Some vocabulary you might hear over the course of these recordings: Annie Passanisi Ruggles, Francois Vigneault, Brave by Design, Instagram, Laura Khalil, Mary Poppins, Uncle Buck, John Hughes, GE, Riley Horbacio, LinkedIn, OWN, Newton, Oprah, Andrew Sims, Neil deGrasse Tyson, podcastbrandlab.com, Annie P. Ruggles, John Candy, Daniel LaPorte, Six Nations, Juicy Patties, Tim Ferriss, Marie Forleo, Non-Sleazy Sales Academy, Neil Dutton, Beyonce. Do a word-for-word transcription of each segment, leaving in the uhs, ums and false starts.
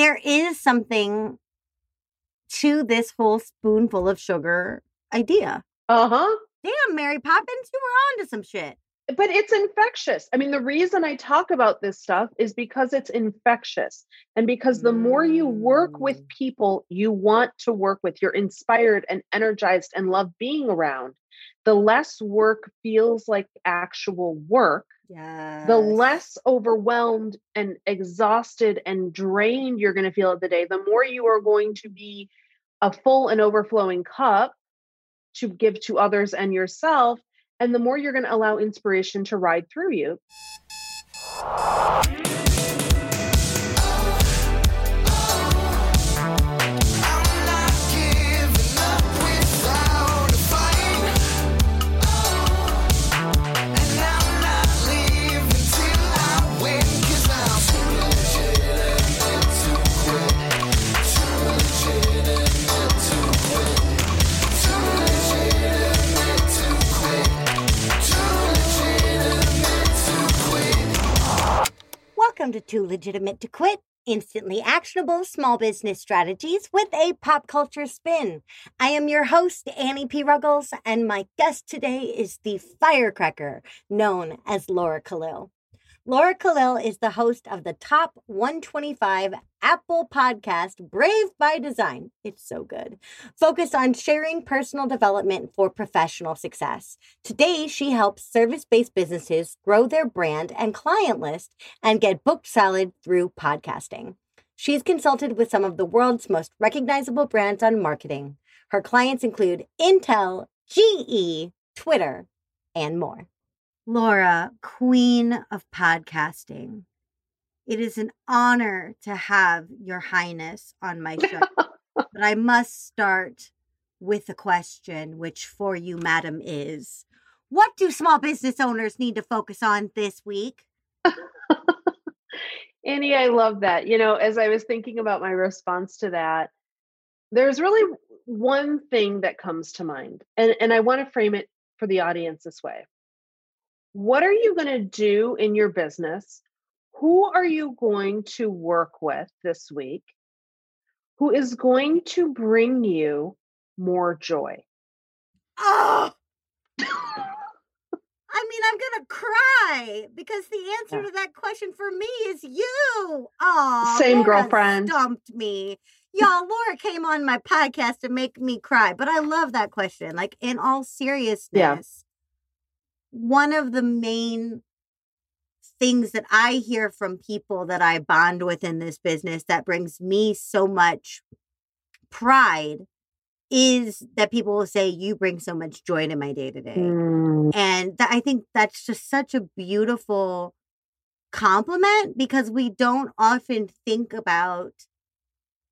there is something to this whole spoonful of sugar idea. Uh-huh. Damn, Mary Poppins, you were on to some shit. But it's infectious. I mean, the reason I talk about this stuff is because it's infectious. And because the more you work with people you want to work with, you're inspired and energized and love being around, the less work feels like actual work. Yes. The less overwhelmed and exhausted and drained you're going to feel of the day, the more you are going to be a full and overflowing cup to give to others and yourself. And the more you're going to allow inspiration to ride through you. Welcome to Too Legitimate to Quit, instantly actionable small business strategies with a pop culture spin. I am your host, Annie P. Ruggles, and my guest today is the firecracker known as Laura Khalil. Laura Khalil is the host of the top one twenty-five Apple podcast, Brave by Design. It's so good. Focused on sharing personal development for professional success. Today, she helps service-based businesses grow their brand and client list and get booked solid through podcasting. She's consulted with some of the world's most recognizable brands on marketing. Her clients include Intel, G E, Twitter, and more. Laura, queen of podcasting. It is an honor to have your highness on my show. But I must start with a question, which for you, madam, is, what do small business owners need to focus on this week? Annie, I love that. You know, as I was thinking about my response to that, there's really one thing that comes to mind. And, and I want to frame it for the audience this way. What are you going to do in your business? Who are you going to work with this week? Who is going to bring you more joy? Oh, I mean, I'm going to cry because the answer yeah. to that question for me is you. Oh, same Laura girlfriend dumped me. Y'all, Laura came on my podcast to make me cry, but I love that question. Like, in all seriousness. Yeah. One of the main things that I hear from people that I bond with in this business that brings me so much pride is that people will say, you bring so much joy to my day to day. And th- I think that's just such a beautiful compliment because we don't often think about,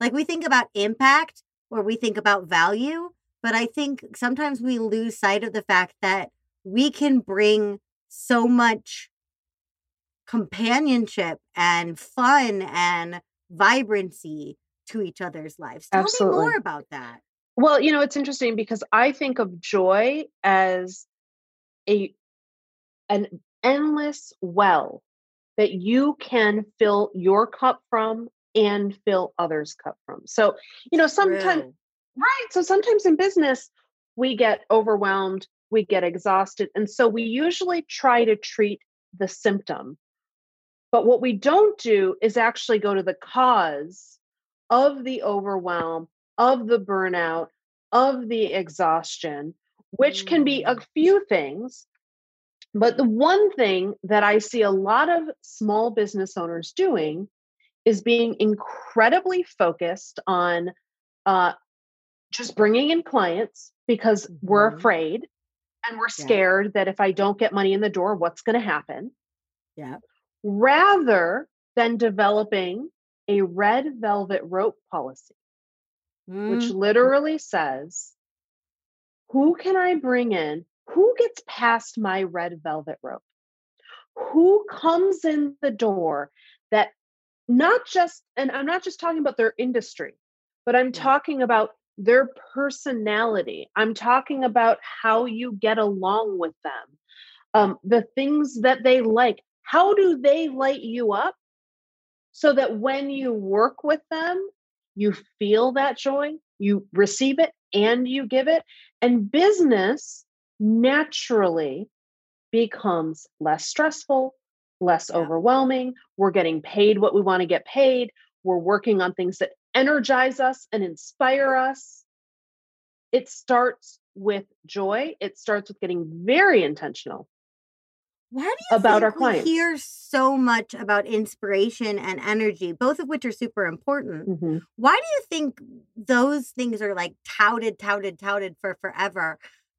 like, we think about impact or we think about value. But I think sometimes we lose sight of the fact that we can bring so much companionship and fun and vibrancy to each other's lives. Tell Absolutely. me more about that. Well, you know, it's interesting because I think of joy as a an endless well that you can fill your cup from and fill others' cup from. So, you know, sometimes, True. right? So sometimes in business, we get overwhelmed. We get exhausted. And so we usually try to treat the symptom. But what we don't do is actually go to the cause of the overwhelm, of the burnout, of the exhaustion, which can be a few things. But the one thing that I see a lot of small business owners doing is being incredibly focused on uh, just bringing in clients because mm-hmm. we're afraid. And we're scared yeah. that if I don't get money in the door, what's going to happen? Yeah. Rather than developing a red velvet rope policy, mm. which literally says, who can I bring in? Who gets past my red velvet rope? Who comes in the door that not just, and I'm not just talking about their industry, but I'm yeah. talking about their personality. I'm talking about how you get along with them, um, the things that they like. How do they light you up? so that when you work with them, you feel that joy, you receive it, and you give it. And business naturally becomes less stressful, less yeah. overwhelming. We're getting paid what we want to get paid. We're working on things that energize us and inspire us. It starts with joy. It starts with getting very intentional. Why do you about think our clients? We hear so much about inspiration and energy, both of which are super important. Mm-hmm. Why do you think those things are like touted, touted, touted for forever,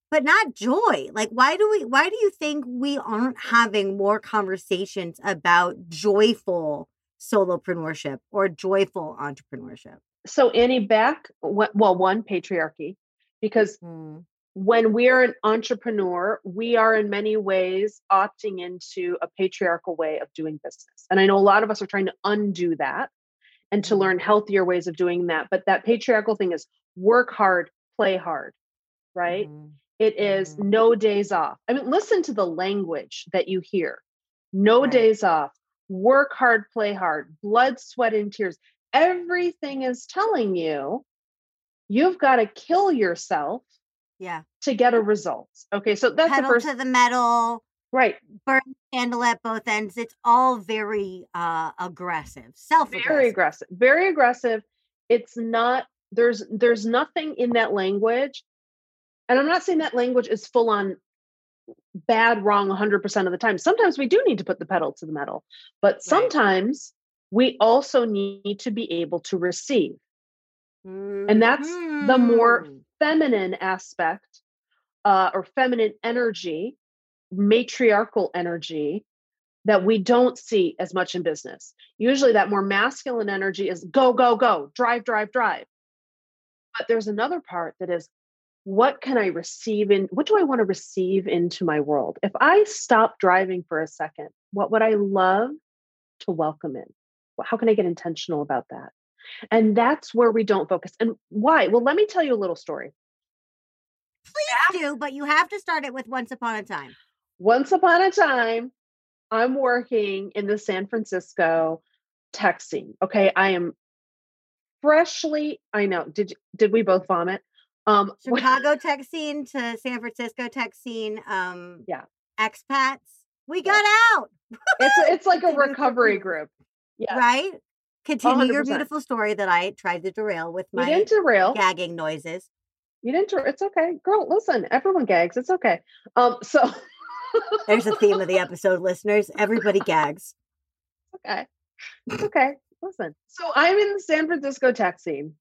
but not joy? Like, why do we? Why do you think we aren't having more conversations about joyful solopreneurship or joyful entrepreneurship? So, Annie, back well, one patriarchy, because. Mm-hmm. When we're an entrepreneur, we are in many ways opting into a patriarchal way of doing business. And I know a lot of us are trying to undo that and to learn healthier ways of doing that. But that patriarchal thing is work hard, play hard, right? Mm-hmm. It is no days off. I mean, listen to the language that you hear. No right. days off, work hard, play hard, blood, sweat, and tears. Everything is telling you, you've got to kill yourself. Yeah. To get a result. Okay. So that's pedal the first. Pedal to the metal. Right. Burn the candle at both ends. It's all very uh, aggressive. Self-aggressive. Very aggressive. Very aggressive. It's not, there's, there's nothing in that language. And I'm not saying that language is full on bad, wrong, one hundred percent of the time. Sometimes we do need to put the pedal to the metal, but right. sometimes we also need to be able to receive. Mm-hmm. And that's the more feminine aspect uh, or feminine energy, matriarchal energy that we don't see as much in business. Usually that more masculine energy is go, go, go, drive, drive, drive. But there's another part that is, what can I receive in? What do I want to receive into my world? If I stop driving for a second, what would I love to welcome in? How can I get intentional about that? And that's where we don't focus. And why? Well, let me tell you a little story. Please do, but you have to start it with Once Upon a Time. Once upon a time, I'm working in the San Francisco tech scene. Okay. I am freshly, I know. Did, did we both vomit? Um, Chicago tech scene to San Francisco tech scene. Um, yeah. Expats. We got yeah. out. it's It's like a recovery group. Yeah. Right. Continue one hundred percent your beautiful story that I tried to derail with my you didn't derail. gagging noises. You didn't. It's okay. Girl, listen, everyone gags. It's okay. Um. So there's the theme of the episode, listeners. Everybody gags. Okay. It's okay. Listen. So I'm in the San Francisco tech scene.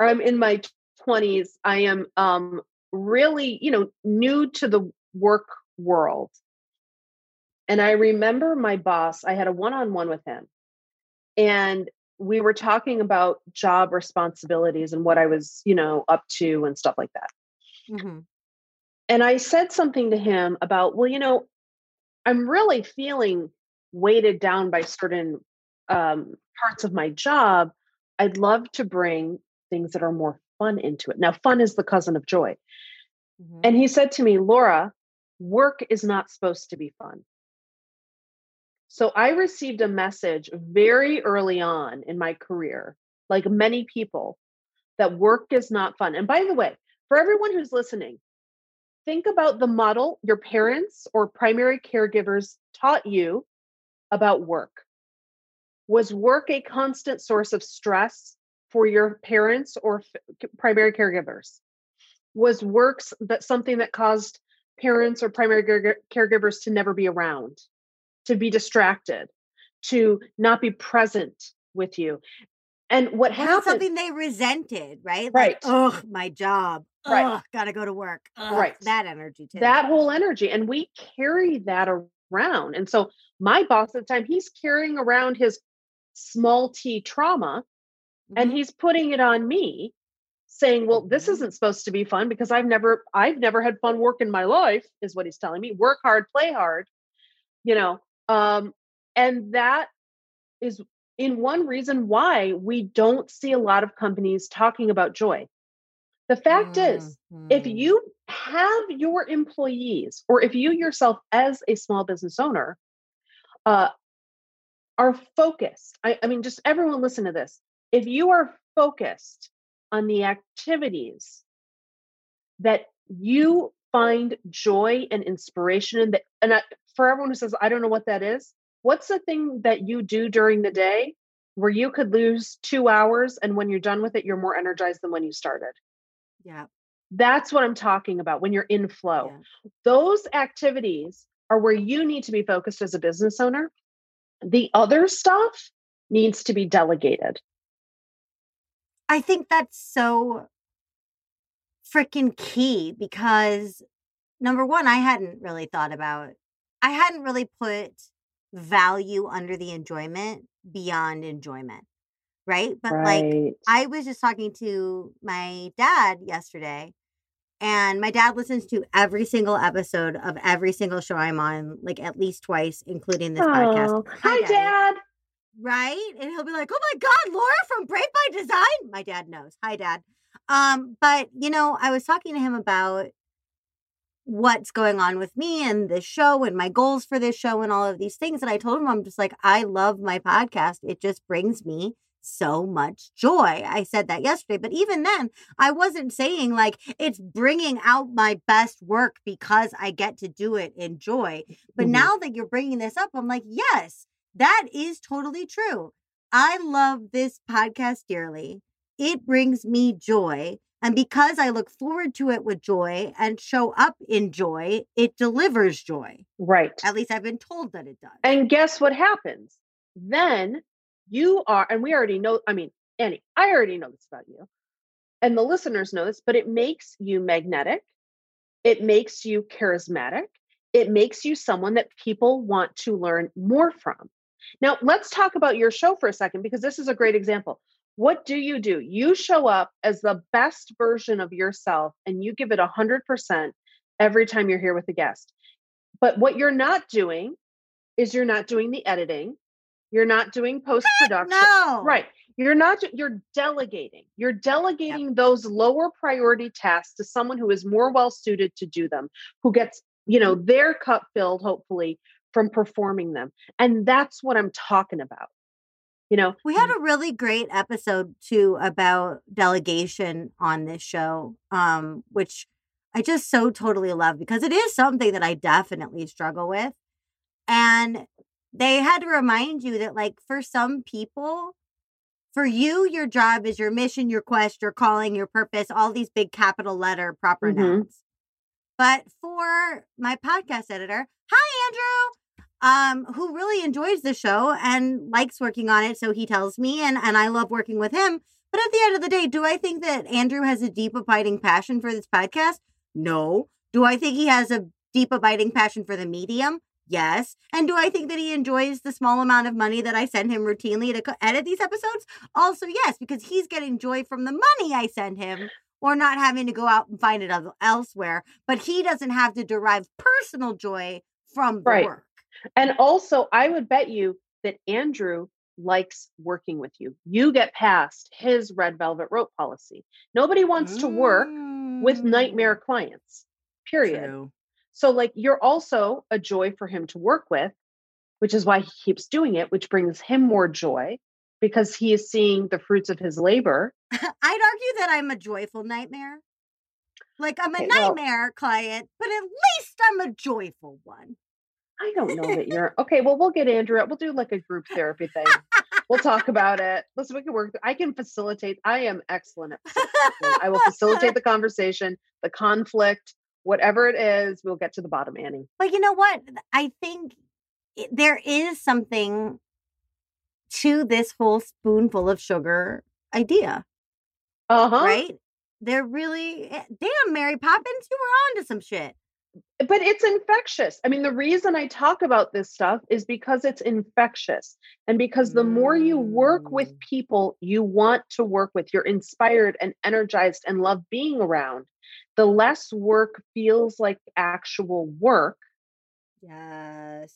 I'm in my twenties. I am um really, you know, new to the work world. And I remember my boss, I had a one-on-one with him. And we were talking about job responsibilities and what I was, you know, up to and stuff like that. Mm-hmm. And I said something to him about, well, you know, I'm really feeling weighted down by certain um, parts of my job. I'd love to bring things that are more fun into it. Now, fun is the cousin of joy. Mm-hmm. And he said to me, Laura, work is not supposed to be fun. So I received a message very early on in my career, like many people, that work is not fun. And by the way, for everyone who's listening, think about the model your parents or primary caregivers taught you about work. Was work a constant source of stress for your parents or f- primary caregivers? Was work that something that caused parents or primary care- caregivers to never be around? To be distracted, to not be present with you. And what That's happened... something they resented, right? Like, right. oh, my job. Right. Ugh, gotta go to work. Ugh, right. That energy too. That whole energy. And we carry that around. And so my boss at the time, he's carrying around his small t trauma mm-hmm. and he's putting it on me saying, well, this isn't supposed to be fun because I've never, I've never had fun work in my life is what he's telling me. Work hard, play hard, you know. Um, and that is in one reason why we don't see a lot of companies talking about joy. The fact mm-hmm. is, if you have your employees, or if you yourself as a small business owner, uh, are focused. I, I mean, just everyone listen to this. If you are focused on the activities that you find joy and inspiration in, that, and I, for everyone who says, I don't know what that is, what's the thing that you do during the day where you could lose two hours and when you're done with it, you're more energized than when you started? Yeah. That's what I'm talking about when you're in flow. Yeah. Those activities are where you need to be focused as a business owner. The other stuff needs to be delegated. I think that's so freaking key, because number one, I hadn't really thought about, I hadn't really put value under the enjoyment beyond enjoyment, right? But right. like, I was just talking to my dad yesterday, and my dad listens to every single episode of every single show I'm on, like at least twice, including this oh, podcast. Hi, Hi Dad. Dad. Right? And he'll be like, oh my God, Laura from Brave by Design. My dad knows. Hi, Dad. Um, but, you know, I was talking to him about what's going on with me and this show and my goals for this show and all of these things. And I told him, I'm just like, I love my podcast. It just brings me so much joy. I said that yesterday, but even then I wasn't saying like, it's bringing out my best work because I get to do it in joy. But mm-hmm. now that you're bringing this up, I'm like, yes, that is totally true. I love this podcast dearly. It brings me joy. And because I look forward to it with joy and show up in joy, it delivers joy. Right. At least I've been told that it does. And guess what happens? Then you are, and we already know, I mean, Annie, I already know this about you. And the listeners know this, but it makes you magnetic. It makes you charismatic. It makes you someone that people want to learn more from. Now, let's talk about your show for a second, because this is a great example. What do you do? You show up as the best version of yourself and you give it one hundred percent every time you're here with a guest. But what you're not doing is you're not doing the editing. You're not doing post-production. No. Right. You're not, you're delegating. You're delegating yep. those lower priority tasks to someone who is more well-suited to do them, who gets, you know, their cup filled, hopefully, from performing them. And that's what I'm talking about. You know, we had a really great episode too about delegation on this show, um, which I just so totally love, because it is something that I definitely struggle with. And they had to remind you that, like, for some people, for you, your job is your mission, your quest, your calling, your purpose, all these big capital letter proper mm-hmm. nouns. But for my podcast editor, hi, Andrew. Um, who really enjoys the show and likes working on it, so he tells me, and, and I love working with him. But at the end of the day, do I think that Andrew has a deep, abiding passion for this podcast? No. Do I think he has a deep, abiding passion for the medium? Yes. And do I think that he enjoys the small amount of money that I send him routinely to co- edit these episodes? Also, yes, because he's getting joy from the money I send him, or not having to go out and find it elsewhere. But he doesn't have to derive personal joy from the right. work. And also, I would bet you that Andrew likes working with you. You get past his red velvet rope policy. Nobody wants mm. to work with nightmare clients, period. True. So like, you're also a joy for him to work with, which is why he keeps doing it, which brings him more joy because he is seeing the fruits of his labor. I'd argue that I'm a joyful nightmare. Like, I'm a okay, nightmare well, client, but at least I'm a joyful one. I don't know that you're okay. Well, we'll get Andrew out. We'll do like a group therapy thing. We'll talk about it. Listen, we can work. I can facilitate. I am excellent at facilitating. I will facilitate the conversation, the conflict, whatever it is. We'll get to the bottom, Annie. But you know what? I think there is something to this whole spoonful of sugar idea. Uh-huh. Right? They're really, damn, Mary Poppins, you were on to some shit. But it's infectious. I mean, the reason I talk about this stuff is because it's infectious. And because the more you work with people you want to work with, you're inspired and energized and love being around, the less work feels like actual work. Yes.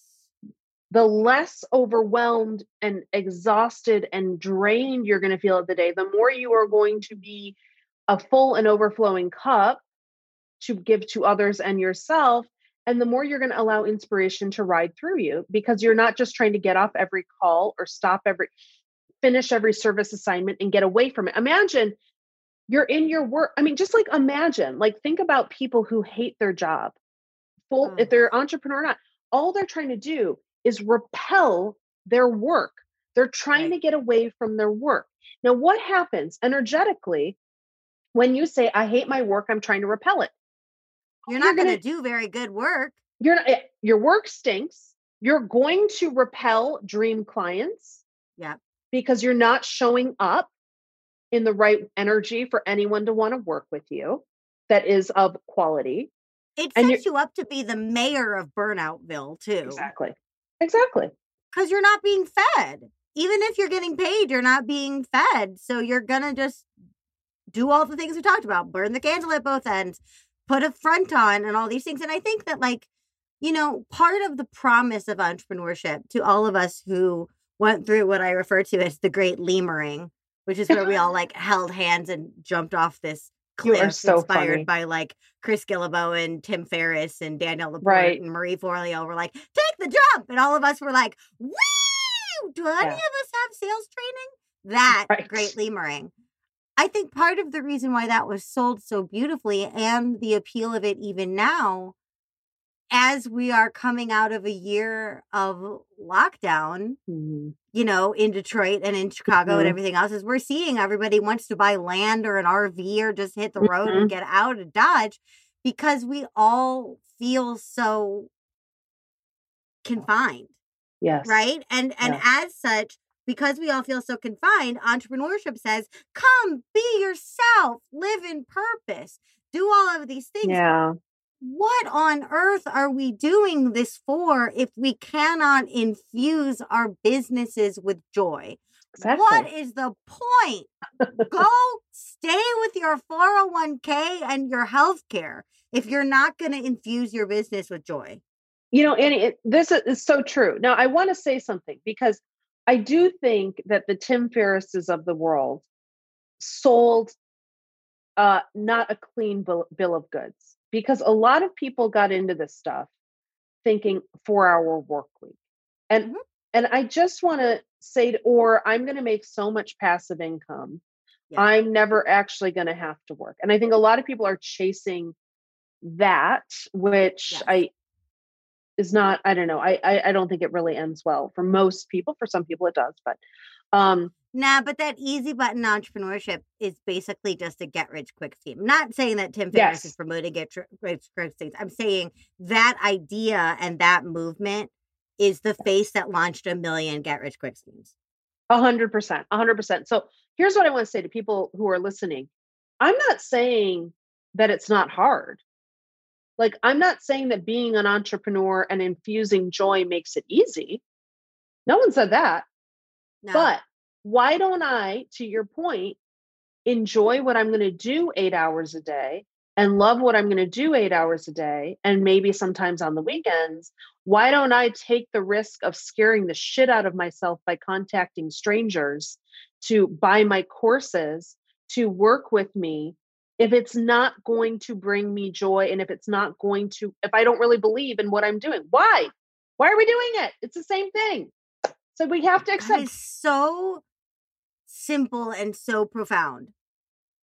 The less overwhelmed and exhausted and drained you're going to feel at the day, the more you are going to be a full and overflowing cup to give to others and yourself. and the more you're going to allow inspiration to ride through you, because you're not just trying to get off every call or stop every, finish every service assignment and get away from it. Imagine you're in your work. I mean, just like imagine, like think about people who hate their job, full, mm. if they're an entrepreneur or not, all they're trying to do is repel their work. They're trying to get away from their work. Now, what happens energetically when you say, I hate my work, I'm trying to repel it? You're not going to do very good work. You're not, your work stinks. You're going to repel dream clients. Yeah. Because you're not showing up in the right energy for anyone to want to work with you that is of quality. It sets you up to be the mayor of Burnoutville, too. Exactly. Exactly. Because you're not being fed. Even if you're getting paid, you're not being fed. So you're going to just do all the things we talked about. Burn the candle at both ends. Put a front on and all these things. And I think that, like, you know, part of the promise of entrepreneurship to all of us who went through what I refer to as the great lemurring, which is where we all, like, held hands and jumped off this cliff so inspired funny. by, like, Chris Guillebeau and Tim Ferriss and Daniel LaPorte right. and Marie Forleo were like, take the jump. And all of us were like, woo! Do any yeah. of us have sales training? That right. great lemurring. I think part of the reason why that was sold so beautifully and the appeal of it even now, as we are coming out of a year of lockdown, mm-hmm. you know, in Detroit and in Chicago mm-hmm. and everything else, is we're seeing everybody wants to buy land or an R V or just hit the road mm-hmm. and get out of Dodge because we all feel so confined. Yes. Right? And and yes. as such, because we all feel so confined, entrepreneurship says, come be yourself, live in purpose, do all of these things. Yeah. What on earth are we doing this for if we cannot infuse our businesses with joy? Exactly. What is the point? Go stay with your four oh one k and your healthcare if you're not going to infuse your business with joy. You know, Annie, it, this is, is so true. Now, I want to say something, because I do think that the Tim Ferrisses of the world sold uh, not a clean bill, bill of goods, because a lot of people got into this stuff thinking four-hour work week. And, mm-hmm. and I just want to say, to, or I'm going to make so much passive income, yeah. I'm never actually going to have to work. And I think a lot of people are chasing that, which yeah. I... is not, I don't know. I, I I don't think it really ends well for most people. For some people it does, but um nah, but that easy button entrepreneurship is basically just a get rich quick scheme. Not saying that Tim Ferriss yes. is promoting get rich quick schemes. I'm saying that idea and that movement is the face that launched a million get rich quick schemes. A hundred percent. A hundred percent. So here's what I want to say to people who are listening. I'm not saying that it's not hard. Like, I'm not saying that being an entrepreneur and infusing joy makes it easy. No one said that. No. But why don't I, to your point, enjoy what I'm going to do eight hours a day and love what I'm going to do eight hours a day and maybe sometimes on the weekends? Why don't I take the risk of scaring the shit out of myself by contacting strangers to buy my courses, to work with me, if it's not going to bring me joy, and if it's not going to, if I don't really believe in what I'm doing? Why? Why are we doing it? It's the same thing. So we have to accept. It's so simple and so profound.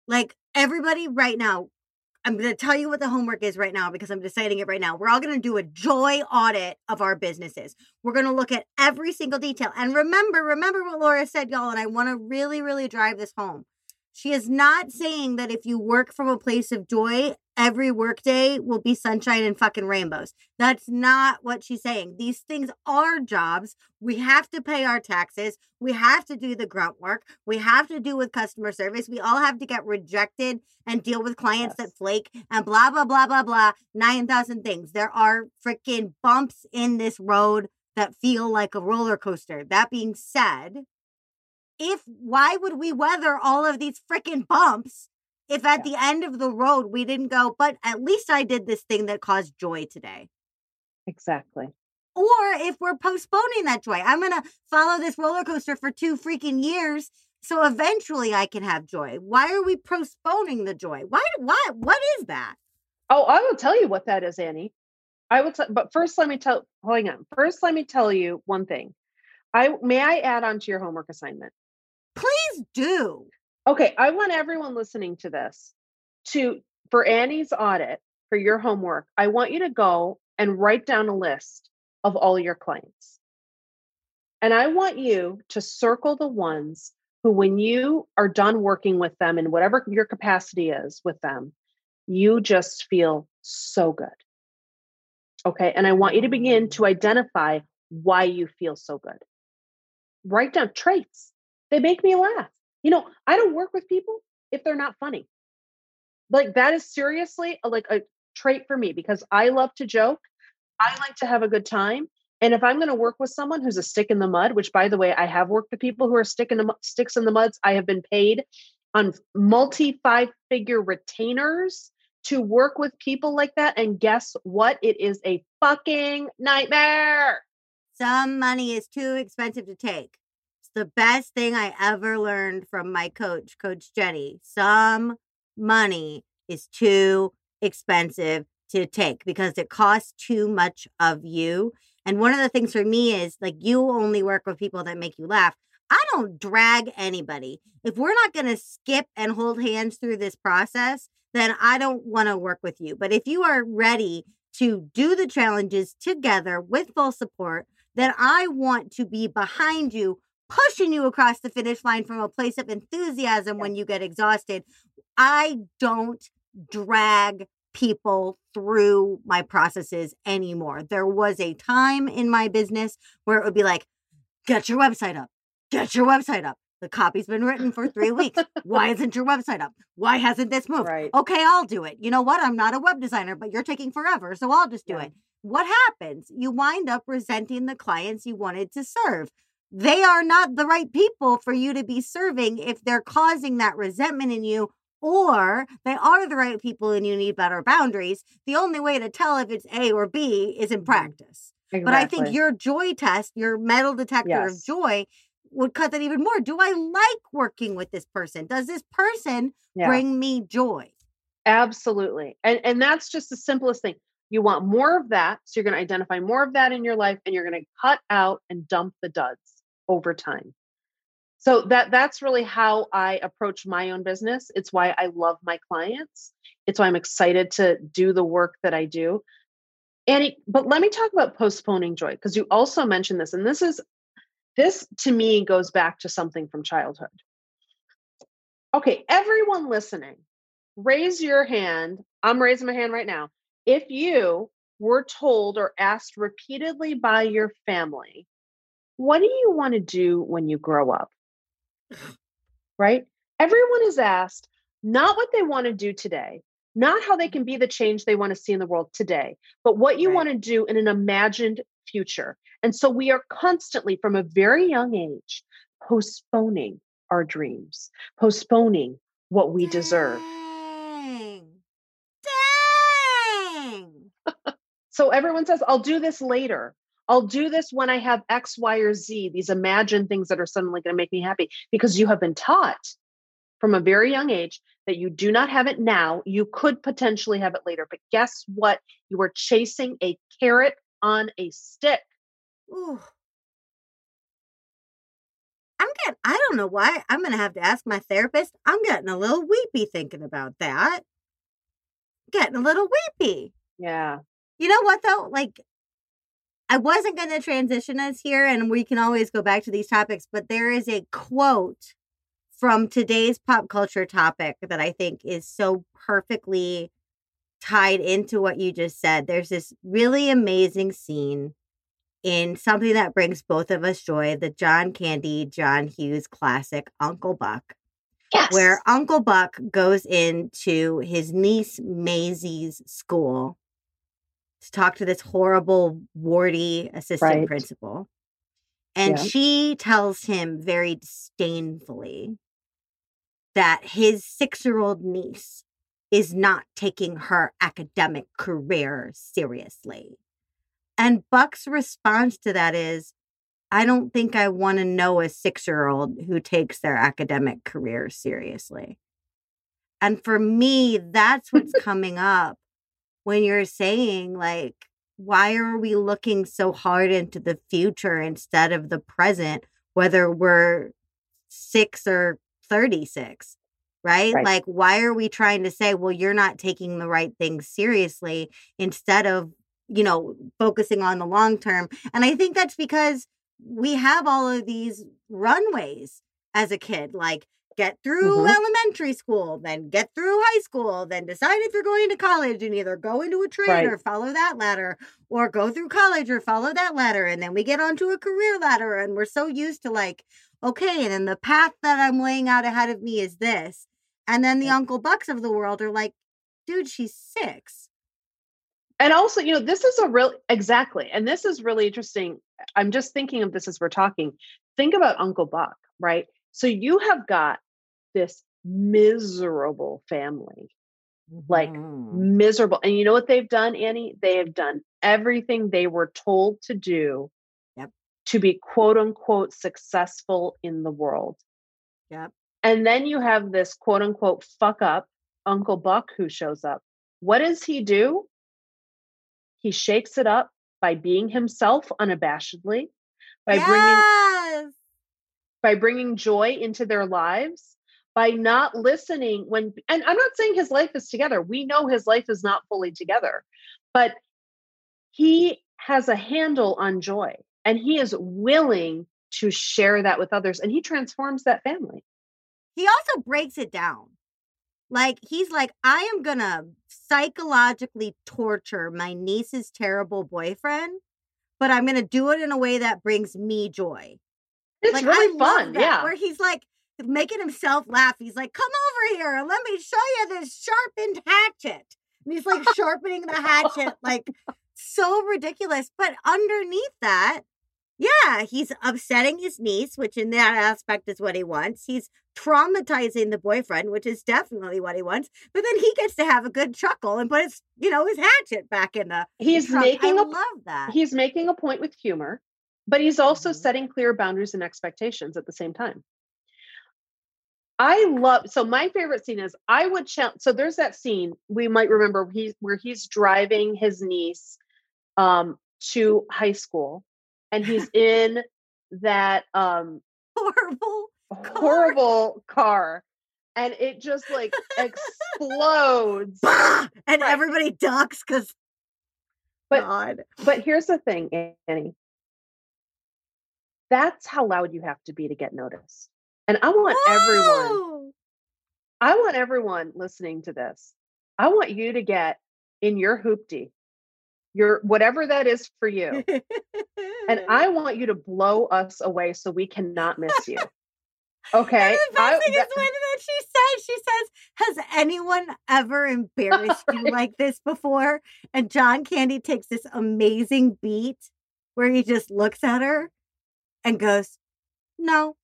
Like, everybody right now, I'm going to tell you what the homework is right now, because I'm deciding it right now. We're all going to do a joy audit of our businesses. We're going to look at every single detail. And remember, remember what Laura said, y'all. And I want to really, really drive this home. She is not saying that if you work from a place of joy, every workday will be sunshine and fucking rainbows. That's not what she's saying. These things are jobs. We have to pay our taxes. We have to do the grunt work. We have to deal with customer service. We all have to get rejected and deal with clients yes. that flake and blah, blah, blah, blah, blah, nine thousand things. There are freaking bumps in this road that feel like a roller coaster. That being said, If why would we weather all of these freaking bumps if at yeah. the end of the road we didn't go, but at least I did this thing that caused joy today? Exactly. Or if we're postponing that joy, I'm going to follow this roller coaster for two freaking years so eventually I can have joy. Why are we postponing the joy? Why? Why? What is that? Oh, I will tell you what that is, Annie. I would, t- but first let me tell, hang on. First, let me tell you one thing. I, may I add on to your homework assignment? Please do. Okay. I want everyone listening to this to, for Annie's audit, for your homework, I want you to go and write down a list of all your clients. And I want you to circle the ones who, when you are done working with them in whatever your capacity is with them, you just feel so good. Okay. And I want you to begin to identify why you feel so good. Write down traits. They make me laugh. You know, I don't work with people if they're not funny. Like, that is seriously a, like a trait for me, because I love to joke. I like to have a good time. And if I'm going to work with someone who's a stick in the mud, which, by the way, I have worked with people who are stick in the, sticks in the muds. I have been paid on multi five figure retainers to work with people like that. And guess what? It is a fucking nightmare. Some money is too expensive to take. It's the best thing I ever learned from my coach, Coach Jenny. Some money is too expensive to take because it costs too much of you. And one of the things for me is, like, you only work with people that make you laugh. I don't drag anybody. If we're not going to skip and hold hands through this process, then I don't want to work with you. But if you are ready to do the challenges together with full support, then I want to be behind you, pushing you across the finish line from a place of enthusiasm when you get exhausted. I don't drag people through my processes anymore. There was a time in my business where it would be like, get your website up, get your website up. The copy's been written for three weeks. Why isn't your website up? Why hasn't this moved? Right. Okay, I'll do it. You know what? I'm not a web designer, but you're taking forever, so I'll just do yeah. it. What happens? You wind up resenting the clients you wanted to serve. They are not the right people for you to be serving if they're causing that resentment in you, or they are the right people and you need better boundaries. The only way to tell if it's A or B is in practice. Exactly. But I think your joy test, your metal detector yes. of joy, would cut that even more. Do I like working with this person? Does this person yeah. bring me joy? Absolutely. And and that's just the simplest thing. You want more of that. So you're going to identify more of that in your life, and you're going to cut out and dump the duds over time. So that that's really how I approach my own business. It's why I love my clients. It's why I'm excited to do the work that I do. Annie, but let me talk about postponing joy, because you also mentioned this. And this is, this to me goes back to something from childhood. Okay, everyone listening, raise your hand. I'm raising my hand right now. If you were told or asked repeatedly by your family, what do you want to do when you grow up? Right? Everyone is asked not what they want to do today, not how they can be the change they want to see in the world today, but what you right. want to do in an imagined future. And so we are constantly, from a very young age, postponing our dreams, postponing what we Dang. deserve. Dang! So everyone says, I'll do this later. I'll do this when I have X, Y, or Z, these imagined things that are suddenly going to make me happy, because you have been taught from a very young age that you do not have it now. You could potentially have it later, but guess what? You are chasing a carrot on a stick. Ooh. I'm getting, I don't know why. I'm going to have to ask my therapist. I'm getting a little weepy thinking about that. Getting a little weepy. Yeah. You know what though? Like, I wasn't going to transition us here, and we can always go back to these topics, but there is a quote from today's pop culture topic that I think is so perfectly tied into what you just said. There's this really amazing scene in something that brings both of us joy, the John Candy, John Hughes classic, Uncle Buck, yes. where Uncle Buck goes into his niece Maisie's school to talk to this horrible, warty assistant right. principal. And yeah. she tells him very disdainfully that his six-year-old niece is not taking her academic career seriously. And Buck's response to that is, I don't think I want to know a six-year-old who takes their academic career seriously. And for me, that's what's coming up when you're saying, like, why are we looking so hard into the future instead of the present, whether we're six or thirty-six, right? right? Like, why are we trying to say, well, you're not taking the right things seriously instead of, you know, focusing on the long term? And I think that's because we have all of these runways as a kid, like get through mm-hmm. elementary school, then get through high school, then decide if you're going to college and either go into a trade right. or follow that ladder, or go through college or follow that ladder. And then we get onto a career ladder, and we're so used to like, okay, and then the path that I'm laying out ahead of me is this. And then the yeah. Uncle Bucks of the world are like, dude, she's six. And also, you know, this is a real, exactly. And this is really interesting. I'm just thinking of this as we're talking. Think about Uncle Buck, right? So you have got this miserable family, like mm. miserable. And you know what they've done, Annie? They have done everything they were told to do yep. to be quote unquote successful in the world. Yep. And then you have this quote unquote fuck up Uncle Buck who shows up. What does he do? He shakes it up by being himself unabashedly, by yes! bringing by bringing joy into their lives, by not listening when, and I'm not saying his life is together. We know his life is not fully together, but he has a handle on joy, and he is willing to share that with others. And he transforms that family. He also breaks it down. Like, he's like, I am going to psychologically torture my niece's terrible boyfriend, but I'm going to do it in a way that brings me joy. It's like, really I fun. That, yeah. Where he's like making himself laugh. He's like, come over here and let me show you this sharpened hatchet. And he's like sharpening the hatchet, like so ridiculous. But underneath that, yeah, he's upsetting his niece, which in that aspect is what he wants. He's traumatizing the boyfriend, which is definitely what he wants. But then he gets to have a good chuckle and put his, you know, his hatchet back in the. He's the making. I a, love that. He's making a point with humor, but he's also mm-hmm. setting clear boundaries and expectations at the same time. I love. So my favorite scene is I would challenge. So there's that scene we might remember he, where he's driving his niece um, to high school. And he's in that um, horrible, horrible car. car. And it just like explodes. And right. everybody ducks because. But, God. But here's the thing, Annie. That's how loud you have to be to get noticed. And I want Whoa! everyone, I want everyone listening to this. I want you to get in your hoopty, your whatever that is for you. And I want you to blow us away so we cannot miss you. Okay. And the best I, thing that, is when that she says, she says, has anyone ever embarrassed right. you like this before? And John Candy takes this amazing beat where he just looks at her and goes, no.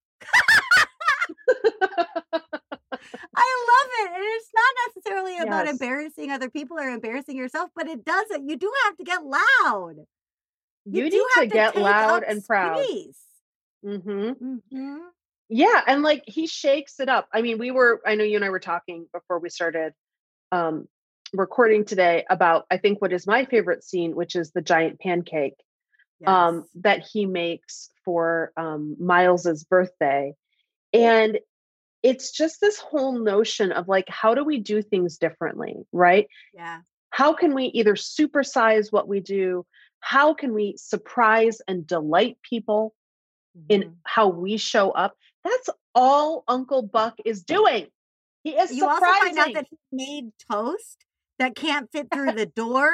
I love it. And it's not necessarily about yes. embarrassing other people or embarrassing yourself, but it doesn't. You do have to get loud. You, you need do have to, to get loud and proud. Mm-hmm. Mm-hmm. Yeah. And like he shakes it up. I mean, we were, I know you and I were talking before we started um, recording today about, I think, what is my favorite scene, which is the giant pancake yes. um, that he makes for um, Miles's birthday. And it's just this whole notion of like, how do we do things differently? Right. Yeah. How can we either supersize what we do? How can we surprise and delight people mm-hmm. in how we show up? That's all Uncle Buck is doing. He is you surprising. Also find out that he made toast that can't fit through the door.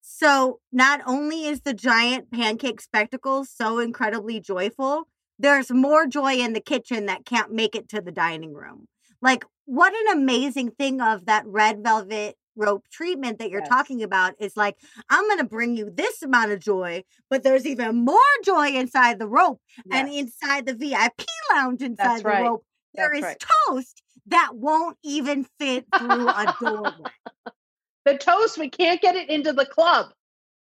So not only is the giant pancake spectacle so incredibly joyful, there's more joy in the kitchen that can't make it to the dining room. Like, what an amazing thing of that red velvet rope treatment that you're yes. talking about is like, I'm going to bring you this amount of joy, but there's even more joy inside the rope yes. and inside the V I P lounge inside That's the right. rope. There That's is right. toast that won't even fit through a doorway. The toast, we can't get it into the club.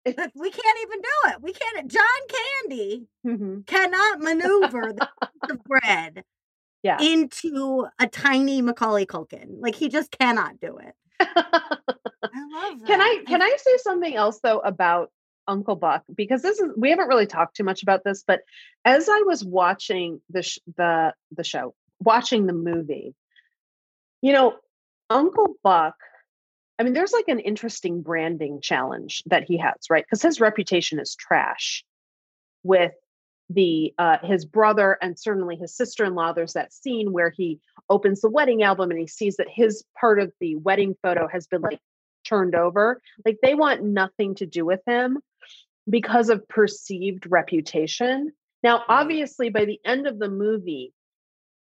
We can't even do it. We can't. John Candy mm-hmm. cannot maneuver the piece of bread yeah. into a tiny Macaulay Culkin. Like, he just cannot do it. I love that. Can I can I say something else though about Uncle Buck, because this is, we haven't really talked too much about this, but as I was watching the, sh- the, the show, watching the movie, you know, Uncle Buck, I mean, there's like an interesting branding challenge that he has, right? Because his reputation is trash with the uh, his brother and certainly his sister-in-law. There's that scene where he opens the wedding album and he sees that his part of the wedding photo has been like turned over. Like they want nothing to do with him because of perceived reputation. Now, obviously, by the end of the movie,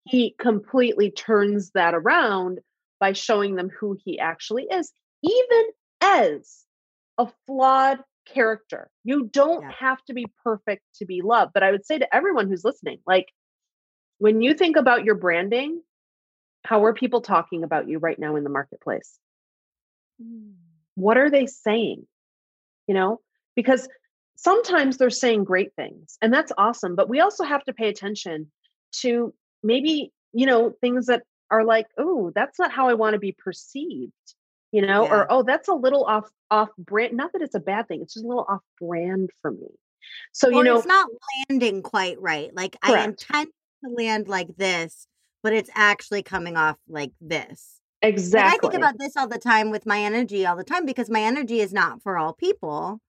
he completely turns that around by showing them who he actually is, even as a flawed character. You don't yeah. have to be perfect to be loved. But I would say to everyone who's listening, like, when you think about your branding, how are people talking about you right now in the marketplace? Mm. What are they saying? You know, because sometimes they're saying great things and that's awesome, but we also have to pay attention to maybe, you know, things that are like, oh, that's not how I want to be perceived, you know, yeah. or, oh, that's a little off, off brand. Not that it's a bad thing. It's just a little off brand for me. So, or you know, it's not landing quite right. Like correct. I intend to land like this, but it's actually coming off like this. Exactly. And I think about this all the time with my energy all the time, because my energy is not for all people.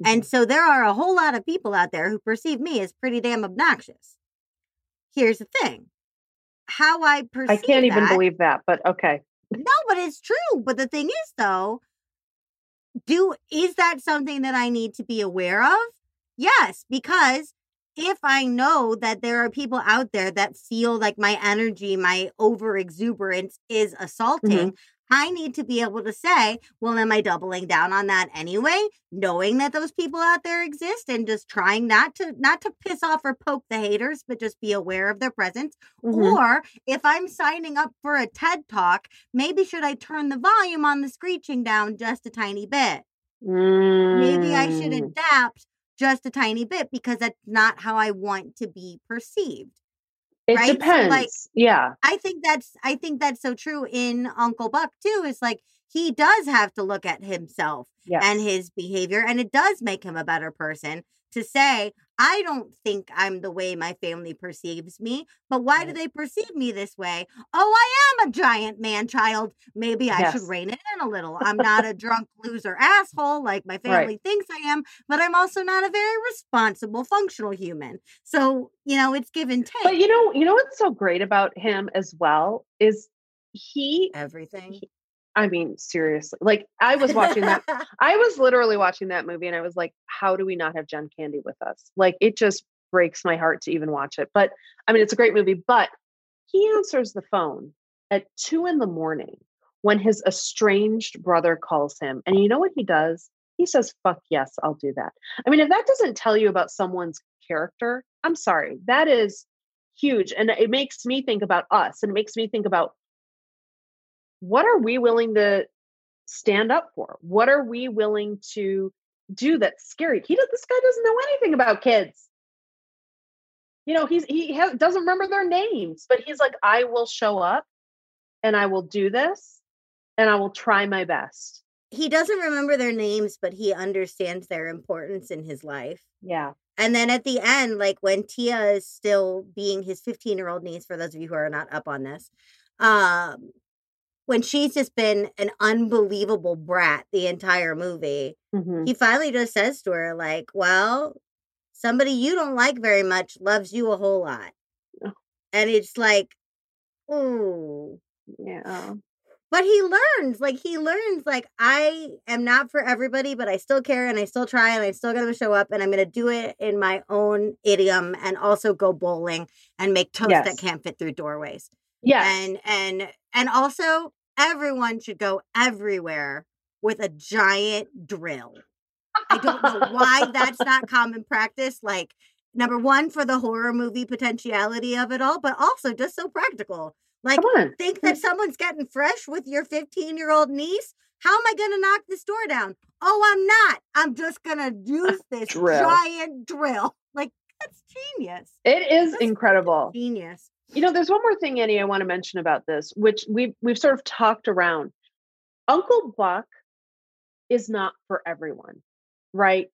Mm-hmm. And so there are a whole lot of people out there who perceive me as pretty damn obnoxious. Here's the thing. How I perceive I can't even that, believe that, but okay. No, but it's true. But the thing is, though, do is that something that I need to be aware of? Yes, because if I know that there are people out there that feel like my energy, my over-exuberance is assaulting, mm-hmm. I need to be able to say, well, am I doubling down on that anyway? Knowing that those people out there exist and just trying not to not to piss off or poke the haters, but just be aware of their presence. Mm-hmm. Or if I'm signing up for a TED Talk, maybe should I turn the volume on the screeching down just a tiny bit? Mm. Maybe I should adapt just a tiny bit because that's not how I want to be perceived. It right? depends. So like, yeah. I think that's, I think that's so true in Uncle Buck too, is like, he does have to look at himself yes. and his behavior. And it does make him a better person to say, I don't think I'm the way my family perceives me, but why right. do they perceive me this way? Oh, I am a giant man child. Maybe I yes. should rein it in a little. I'm not a drunk loser asshole like my family right. thinks I am, but I'm also not a very responsible, functional human. So, you know, it's give and take. But you know, you know what's so great about him as well is he... Everything. He, I mean, seriously, like I was watching that, I was literally watching that movie and I was like, how do we not have John Candy with us? Like, it just breaks my heart to even watch it. But I mean, it's a great movie, but he answers the phone at two in the morning when his estranged brother calls him. And you know what he does? He says, fuck yes, I'll do that. I mean, if that doesn't tell you about someone's character, I'm sorry, that is huge. And it makes me think about us and it makes me think about what are we willing to stand up for? What are we willing to do that's scary? He does, this guy doesn't know anything about kids. You know, he's, he has, doesn't remember their names, but he's like, I will show up and I will do this and I will try my best. He doesn't remember their names, but he understands their importance in his life. Yeah. And then at the end, like when Tia is still being his fifteen-year-old niece, for those of you who are not up on this, um, when she's just been an unbelievable brat the entire movie, mm-hmm. he finally just says to her, like, well, somebody you don't like very much loves you a whole lot. Oh. And it's like, ooh. Yeah. But he learns, like, he learns, like, I am not for everybody, but I still care and I still try and I'm still going to show up and I'm going to do it in my own idiom and also go bowling and make toast yes. that can't fit through doorways. Yeah. And, and, and also, everyone should go everywhere with a giant drill. I don't know why that's not common practice. Like, number one, for the horror movie potentiality of it all, but also just so practical. Like, think that someone's getting fresh with your fifteen-year-old niece? How am I going to knock this door down? Oh, I'm not. I'm just going to use this drill. giant drill. Like, that's genius. It is that's incredible. Genius. You know, there's one more thing, Annie, I want to mention about this, which we've, we've sort of talked around. Uncle Buck is not for everyone, right?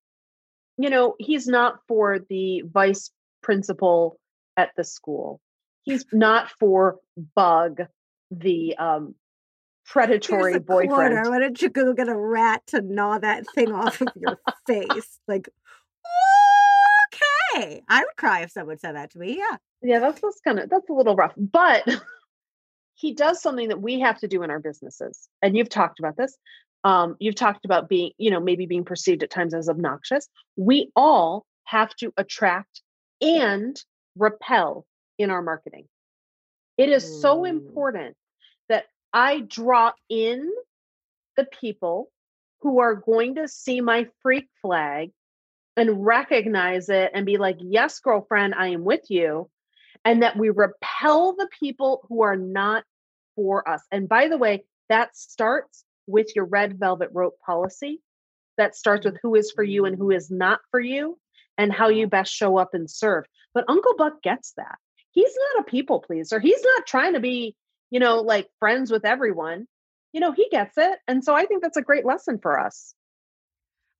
you know, he's not for the vice principal at the school. He's not for Bug, the um, predatory Here's a boyfriend. Quarter. Why don't you go get a rat to gnaw that thing off of your face? Like, okay. I would cry if someone said that to me. Yeah. Yeah, that's, that's kind of, that's a little rough. But he does something that we have to do in our businesses. And you've talked about this. Um, you've talked about being, you know, maybe being perceived at times as obnoxious. We all have to attract and repel in our marketing. It is mm. so important that I draw in the people who are going to see my freak flag and recognize it and be like, yes, girlfriend, I am with you. And that we repel the people who are not for us. And by the way, that starts with your red velvet rope policy. That starts with who is for you and who is not for you and how you best show up and serve. But Uncle Buck gets that. He's not a people pleaser. He's not trying to be, you know, like friends with everyone. You know, he gets it. And so I think that's a great lesson for us.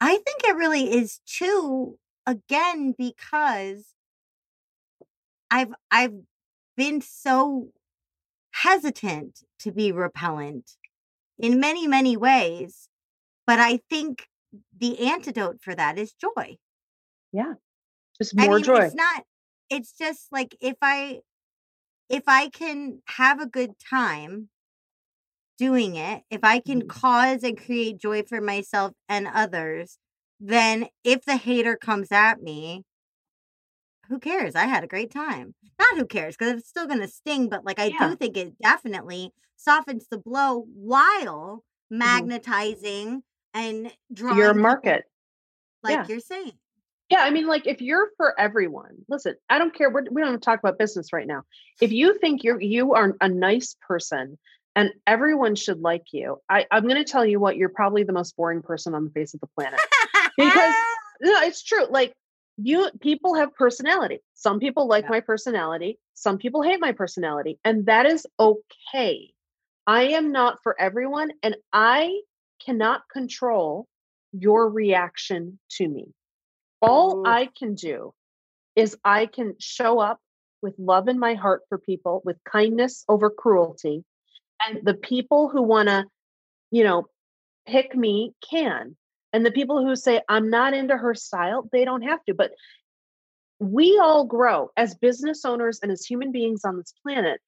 I think it really is too, again, because I've I've been so hesitant to be repellent in many, many ways. But I think the antidote for that is joy. Yeah. Just more I mean, joy. It's not, it's just like, if I, if I can have a good time doing it, if I can mm-hmm. cause and create joy for myself and others, then if the hater comes at me, who cares? I had a great time. Not who cares, because it's still going to sting, but like I yeah. do think it definitely softens the blow while magnetizing mm-hmm. and drawing your market, like yeah. you're saying. Yeah, I mean, like if you're for everyone, listen, I don't care. We're, we don't talk about business right now. If you think you're you are a nice person and everyone should like you, I, I'm going to tell you what, you're probably the most boring person on the face of the planet. Because no, it's true. Like. You people have personality. Some people like yeah. my personality. Some people hate my personality. And that is okay. I am not for everyone. And I cannot control your reaction to me. All Ooh. I can do is I can show up with love in my heart for people, with kindness over cruelty. And the people who want to, you know, pick me can. And the people who say, I'm not into her style, they don't have to. But we all grow as business owners and as human beings on this planet.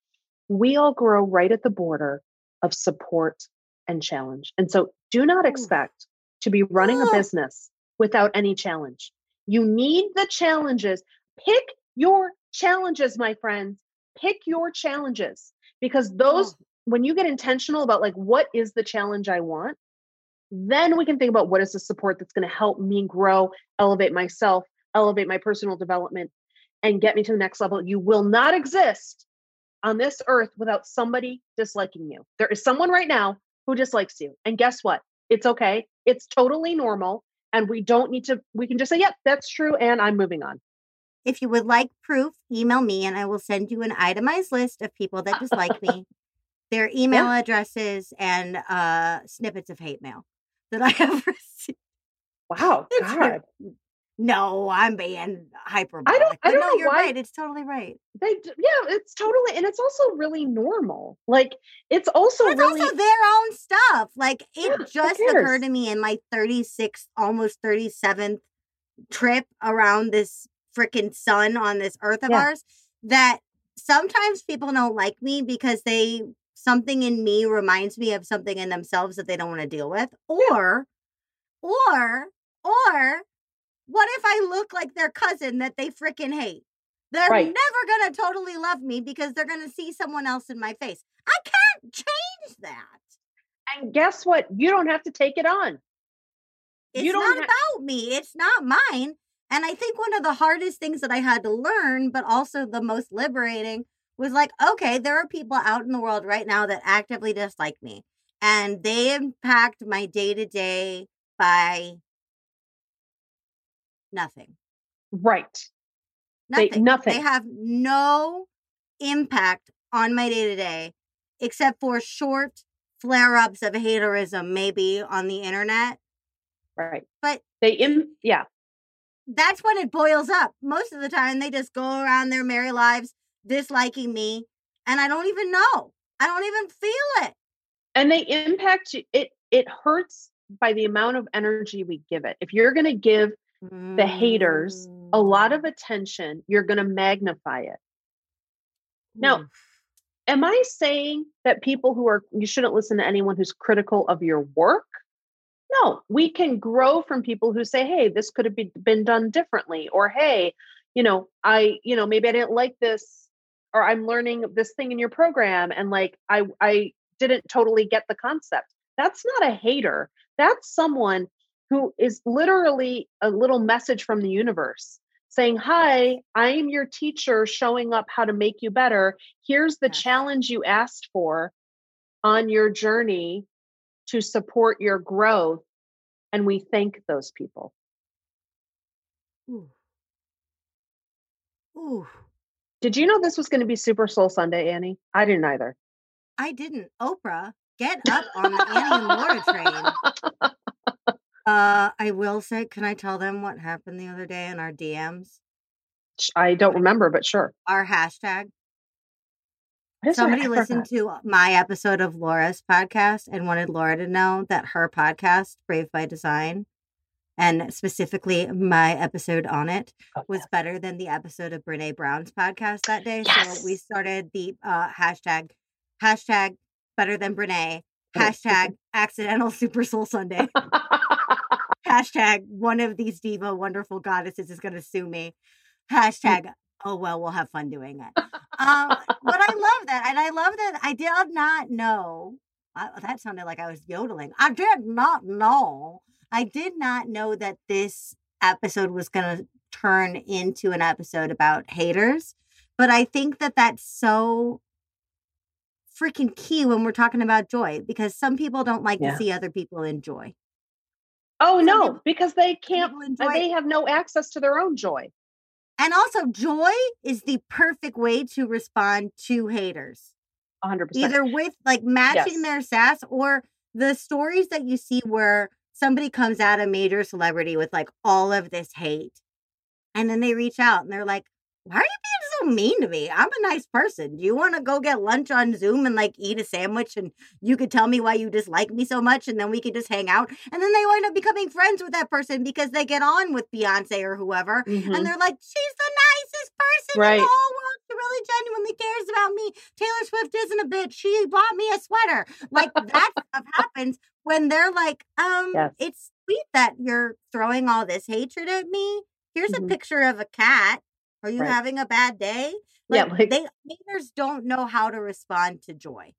We all grow right at the border of support and challenge. And so do not expect to be running a business without any challenge. You need the challenges. Pick your challenges, my friends. Pick your challenges. Because those, when you get intentional about like, what is the challenge I want? Then we can think about what is the support that's going to help me grow, elevate myself, elevate my personal development, and get me to the next level. You will not exist on this earth without somebody disliking you. There is someone right now who dislikes you. And guess what? It's okay. It's totally normal. And we don't need to, we can just say, yep, that's true. And I'm moving on. If you would like proof, email me and I will send you an itemized list of people that dislike me, their email yeah. addresses, and uh, snippets of hate mail that I have received. Wow. God. No, I'm being hyperbolic. I don't, I don't no, know you're why. Right. It's totally right. They, yeah, it's totally. And it's also really normal. Like, it's also it's really. It's also their own stuff. Like, it yeah, just occurred to me in my thirty-sixth, almost thirty-seventh trip around this freaking sun on this earth of yeah. ours, that sometimes people don't like me because they. Something in me reminds me of something in themselves that they don't want to deal with. Or, yeah. or, or what if I look like their cousin that they freaking hate? They're right. never going to totally love me because they're going to see someone else in my face. I can't change that. And guess what? You don't have to take it on. It's you don't not ha- about me. It's not mine. And I think one of the hardest things that I had to learn, but also the most liberating, was like, okay, there are people out in the world right now that actively dislike me. And they impact my day-to-day by nothing. Right. Nothing. They, nothing. They have no impact on my day-to-day except for short flare-ups of haterism maybe on the internet. Right. But they, Im- yeah. that's when it boils up. Most of the time, they just go around their merry lives disliking me, and I don't even know. I don't even feel it. And they impact you. It, it hurts by the amount of energy we give it. If you're going to give mm. the haters a lot of attention, you're going to magnify it. Now, am I saying that people who are, you shouldn't listen to anyone who's critical of your work? No, we can grow from people who say, hey, this could have be, been done differently. Or, hey, you know, I, you know, maybe I didn't like this, or I'm learning this thing in your program. And like, I, I didn't totally get the concept. That's not a hater. That's someone who is literally a little message from the universe saying, hi, I'm your teacher showing up how to make you better. Here's the yes. challenge you asked for on your journey to support your growth. And we thank those people. Ooh. Ooh. Did you know this was going to be Super Soul Sunday, Annie? I didn't either. I didn't. Oprah, get up on the Annie and Laura train. Uh, I will say, can I tell them what happened the other day in our D Ms? I don't remember, but sure. Our hashtag. Somebody listened to my episode of Laura's podcast and wanted Laura to know that her podcast, Brave by Design, and specifically my episode on it, oh, was yeah. better than the episode of Brene Brown's podcast that day. Yes. So we started the uh, hashtag, hashtag better than Brene, hashtag accidental Super Soul Sunday. Hashtag one of these diva wonderful goddesses is going to sue me. Hashtag, oh, well, we'll have fun doing it. Um, but I love that. And I love that I did not know. I, that sounded like I was yodeling. I did not know. I did not know that this episode was going to turn into an episode about haters. But I think that that's so freaking key when we're talking about joy, because some people don't like yeah. to see other people in joy. Oh, no, because they can't, they have no access to their own joy. And also joy is the perfect way to respond to haters. one hundred percent. Either with like matching yes. their sass, or the stories that you see where somebody comes at a major celebrity with like all of this hate. And then they reach out and they're like, why are you being so mean to me? I'm a nice person. Do you want to go get lunch on Zoom and like eat a sandwich, and you could tell me why you dislike me so much, and then we could just hang out? And then they wind up becoming friends with that person because they get on with Beyonce or whoever. Mm-hmm. And they're like, she's the nicest person right. in the whole world. She really genuinely cares about me. Taylor Swift isn't a bitch. She bought me a sweater. Like that stuff happens when they're like, um, yes. it's sweet that you're throwing all this hatred at me. Here's mm-hmm. a picture of a cat. Are you right. having a bad day? Like, yeah, like, they haters don't know how to respond to joy.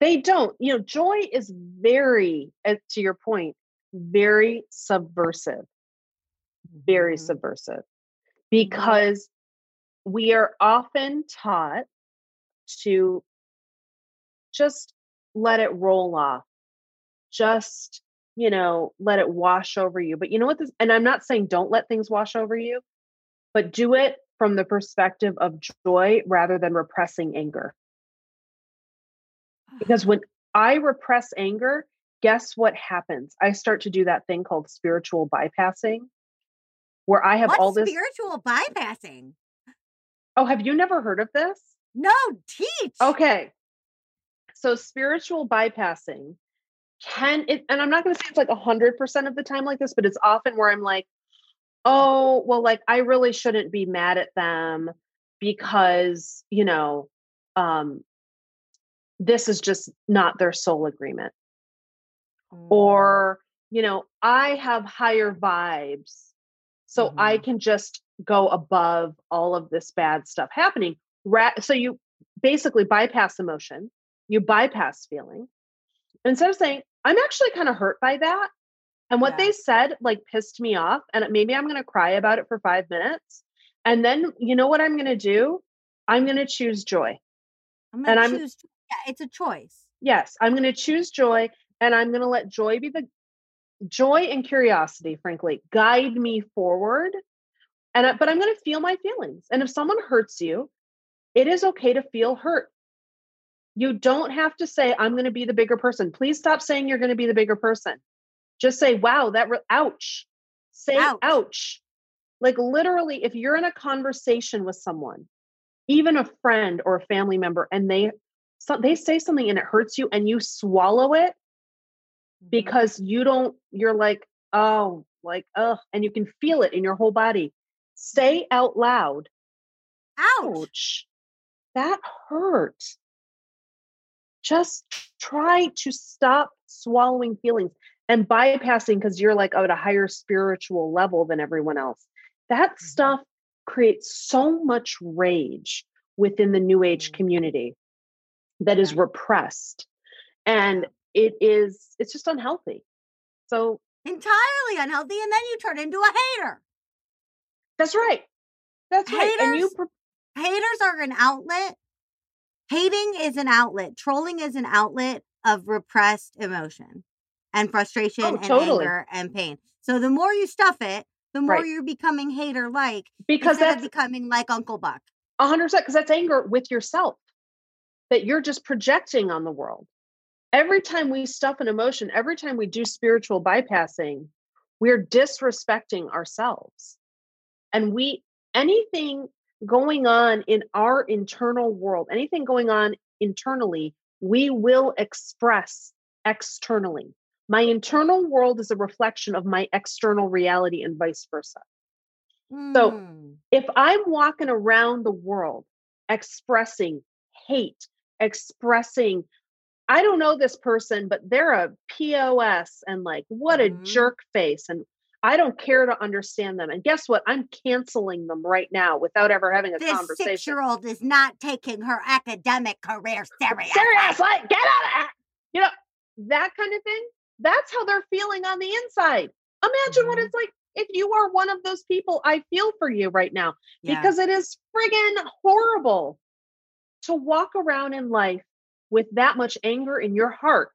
They don't. You know, joy is very, uh, to your point, very subversive. Very mm-hmm. subversive. Because mm-hmm. we are often taught to just let it roll off. Just, you know, let it wash over you. But you know what? This, and I'm not saying don't let things wash over you, but do it from the perspective of joy rather than repressing anger. Because when I repress anger, guess what happens? I start to do that thing called spiritual bypassing, where I have What's all this spiritual bypassing. Oh, have you never heard of this? No, teach. Okay. So spiritual bypassing can, it, and I'm not going to say it's like a hundred percent of the time like this, but it's often where I'm like, oh, well, like I really shouldn't be mad at them because, you know, um, this is just not their soul agreement. Mm. Or, you know, I have higher vibes, so mm. I can just go above all of this bad stuff happening. Ra- so you basically bypass emotion, you bypass feeling. Instead of saying, I'm actually kind of hurt by that. And what yeah. they said, like, pissed me off, and maybe I'm going to cry about it for five minutes. And then, you know what I'm going to do? I'm going to choose joy. I'm going to choose. Yeah, it's a choice. Yes. I'm going to choose joy, and I'm going to let joy be the joy and curiosity, frankly, guide me forward. And, I, but I'm going to feel my feelings. And if someone hurts you, it is okay to feel hurt. You don't have to say, I'm going to be the bigger person. Please stop saying you're going to be the bigger person. Just say, wow, that, re- ouch, say, ouch. ouch. Like literally, if you're in a conversation with someone, even a friend or a family member, and they so they say something and it hurts you and you swallow it because you don't, you're like, oh, like, oh, and you can feel it in your whole body. Say out loud, ouch, that hurt. Just try to stop swallowing feelings and bypassing because you're like at a higher spiritual level than everyone else. That mm-hmm. stuff creates so much rage within the New Age mm-hmm. community that is repressed. And it is, it's just unhealthy. So entirely unhealthy. And then you turn into a hater. That's right. That's haters, right. And you pre- haters are an outlet. Hating is an outlet. Trolling is an outlet of repressed emotion and frustration oh, and totally. anger and pain. So the more you stuff it, the more right. you're becoming hater-like, because that's becoming like Uncle Buck. A hundred percent. Because that's anger with yourself that you're just projecting on the world. Every time we stuff an emotion, every time we do spiritual bypassing, we're disrespecting ourselves. And we, anything going on in our internal world, anything going on internally, we will express externally. My internal world is a reflection of my external reality and vice versa. Mm. So if I'm walking around the world expressing hate, expressing, I don't know this person, but they're a P O S and like, what a mm-hmm. jerk face. And I don't care to understand them. And guess what? I'm canceling them right now without ever having a this conversation. This six-year-old is not taking her academic career serious. Serious, like, get out of that. You know, that kind of thing. That's how they're feeling on the inside. Imagine mm-hmm. what it's like if you are one of those people. I feel for you right now yeah. because it is friggin' horrible to walk around in life with that much anger in your heart.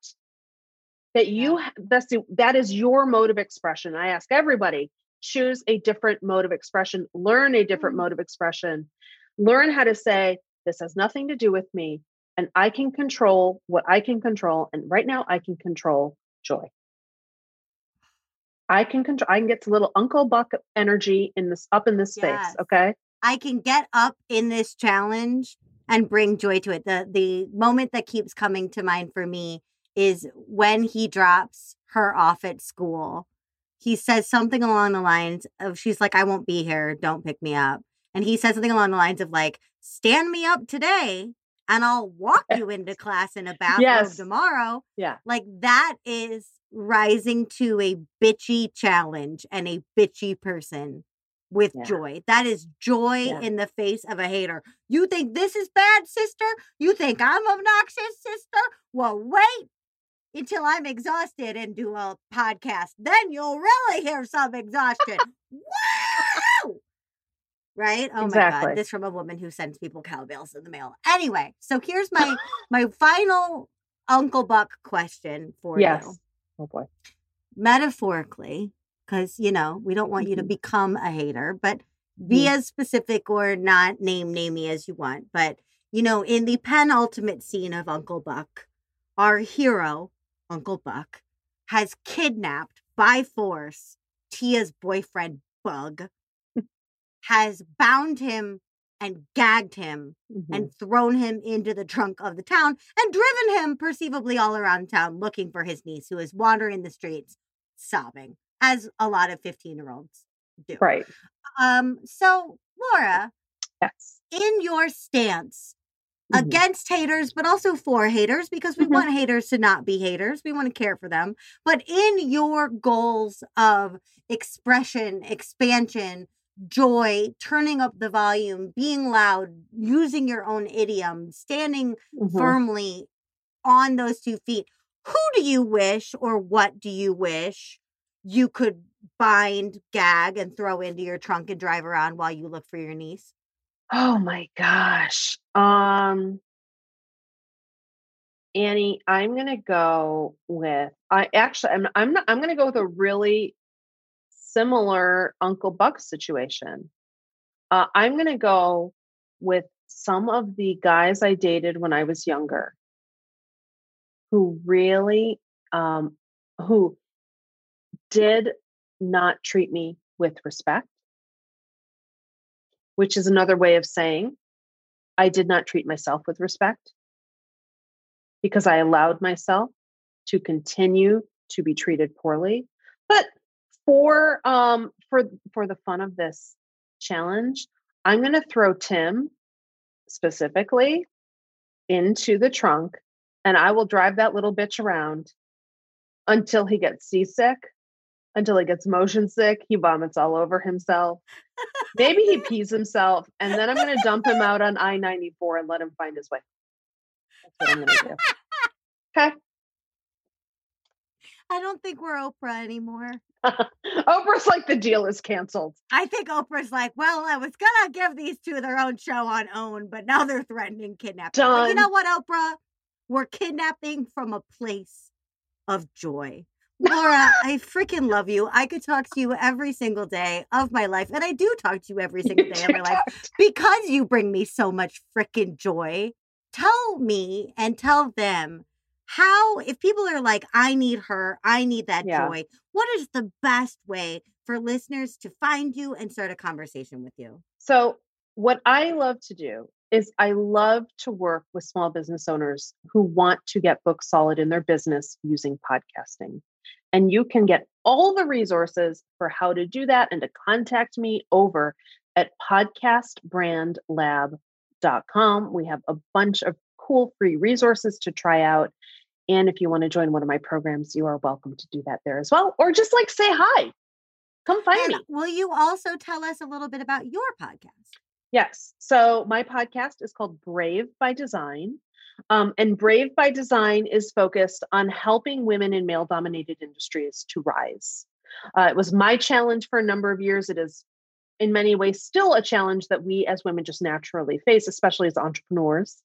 That you, that's the, that is your mode of expression. I ask everybody, choose a different mode of expression, learn a different mode of expression, learn how to say, this has nothing to do with me and I can control what I can control. And right now I can control joy. I can control, I can get to little Uncle Buck energy in this, up in this space. Yes. Okay. I can get up in this challenge and bring joy to it. The, the moment that keeps coming to mind for me is when he drops her off at school. He says something along the lines of, she's like, I won't be here. Don't pick me up. And he says something along the lines of like, stand me up today and I'll walk you into class in a bathrobe yes. tomorrow. Yeah. Like that is rising to a bitchy challenge and a bitchy person with yeah. joy. That is joy yeah. in the face of a hater. You think this is bad, sister? You think I'm obnoxious, sister? Well, wait. Until I'm exhausted and do a podcast, then you'll really hear some exhaustion. Wow! Right? Oh exactly. My God. This from a woman who sends people cowbells in the mail. Anyway, so here's my my final Uncle Buck question for yes. you. Oh boy. Metaphorically, because you know, we don't want mm-hmm. you to become a hater, but be mm-hmm. as specific or not name namey as you want. But you know, in the penultimate scene of Uncle Buck, our hero Uncle Buck has kidnapped by force Tia's boyfriend, Bug, has bound him and gagged him mm-hmm. and thrown him into the trunk of the town and driven him perceivably all around town looking for his niece, who is wandering the streets sobbing, as a lot of fifteen-year-olds do. Right. Um, so, Laura, yes. in your stance mm-hmm. against haters, but also for haters, because we mm-hmm. want haters to not be haters. We want to care for them. But in your goals of expression, expansion, joy, turning up the volume, being loud, using your own idiom, standing mm-hmm. firmly on those two feet, who do you wish or what do you wish you could bind, gag, and throw into your trunk and drive around while you look for your niece? Oh my gosh. Um, Annie, I'm going to go with, I actually, I'm, I'm not, I'm going to go with a really similar Uncle Buck situation. Uh, I'm going to go with some of the guys I dated when I was younger who really, um, who did not treat me with respect, which is another way of saying I did not treat myself with respect because I allowed myself to continue to be treated poorly. But for um for for the fun of this challenge, I'm going to throw Tim specifically into the trunk, and I will drive that little bitch around until he gets seasick, until he gets motion sick, he vomits all over himself. Maybe he pees himself, and then I'm going to dump him out on I ninety-four and let him find his way. That's what I'm going to do. Okay. I don't think we're Oprah anymore. Oprah's like, the deal is canceled. I think Oprah's like, well, I was going to give these two their own show on OWN, but now they're threatening kidnapping. But you know what, Oprah? We're kidnapping from a place of joy. Laura, I freaking love you. I could talk to you every single day of my life. And I do talk to you every single you day of my life because you bring me so much freaking joy. Tell me and tell them how, if people are like, I need her, I need that yeah. joy, what is the best way for listeners to find you and start a conversation with you? So what I love to do is I love to work with small business owners who want to get book solid in their business using podcasting. And you can get all the resources for how to do that and to contact me over at podcast brand lab dot com. We have a bunch of cool free resources to try out. And if you want to join one of my programs, you are welcome to do that there as well. Or just like say hi. Come find and me. Will you also tell us a little bit about your podcast? Yes. So my podcast is called Brave by Design. Um, and Brave by Design is focused on helping women in male-dominated industries to rise. Uh, it was my challenge for a number of years. It is in many ways still a challenge that we as women just naturally face, especially as entrepreneurs.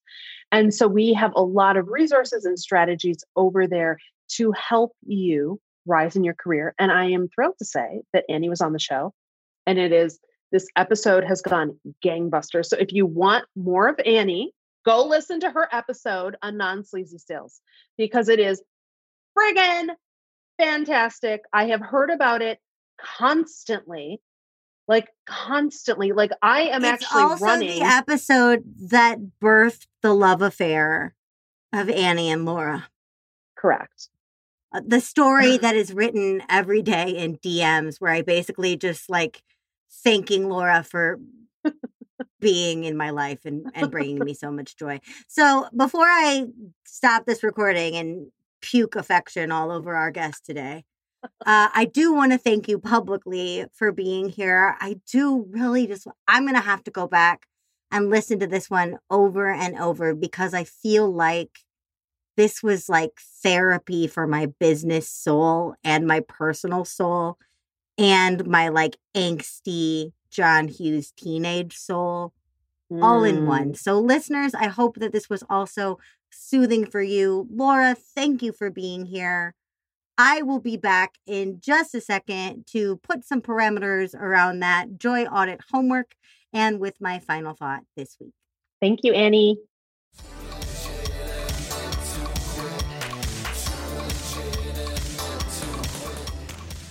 And so we have a lot of resources and strategies over there to help you rise in your career. And I am thrilled to say that Annie was on the show, and it is, this episode has gone gangbusters. So if you want more of Annie, go listen to her episode on Non-Sleazy Sales because it is friggin' fantastic. I have heard about it constantly, like constantly. Like I am it's actually also running. It's the episode that birthed the love affair of Annie and Laura. Correct. Uh, the story that is written every day in D Ms where I basically just like thanking Laura for being in my life and, and bringing me so much joy. So before I stop this recording and puke affection all over our guest today, uh, I do want to thank you publicly for being here. I do really just, I'm going to have to go back and listen to this one over and over because I feel like this was like therapy for my business soul and my personal soul and my like angsty John Hughes teenage soul mm. all in one. So listeners, I hope that this was also soothing for you. Laura, thank you for being here. I will be back in just a second to put some parameters around that joy audit homework and with my final thought this week. Thank you, Annie.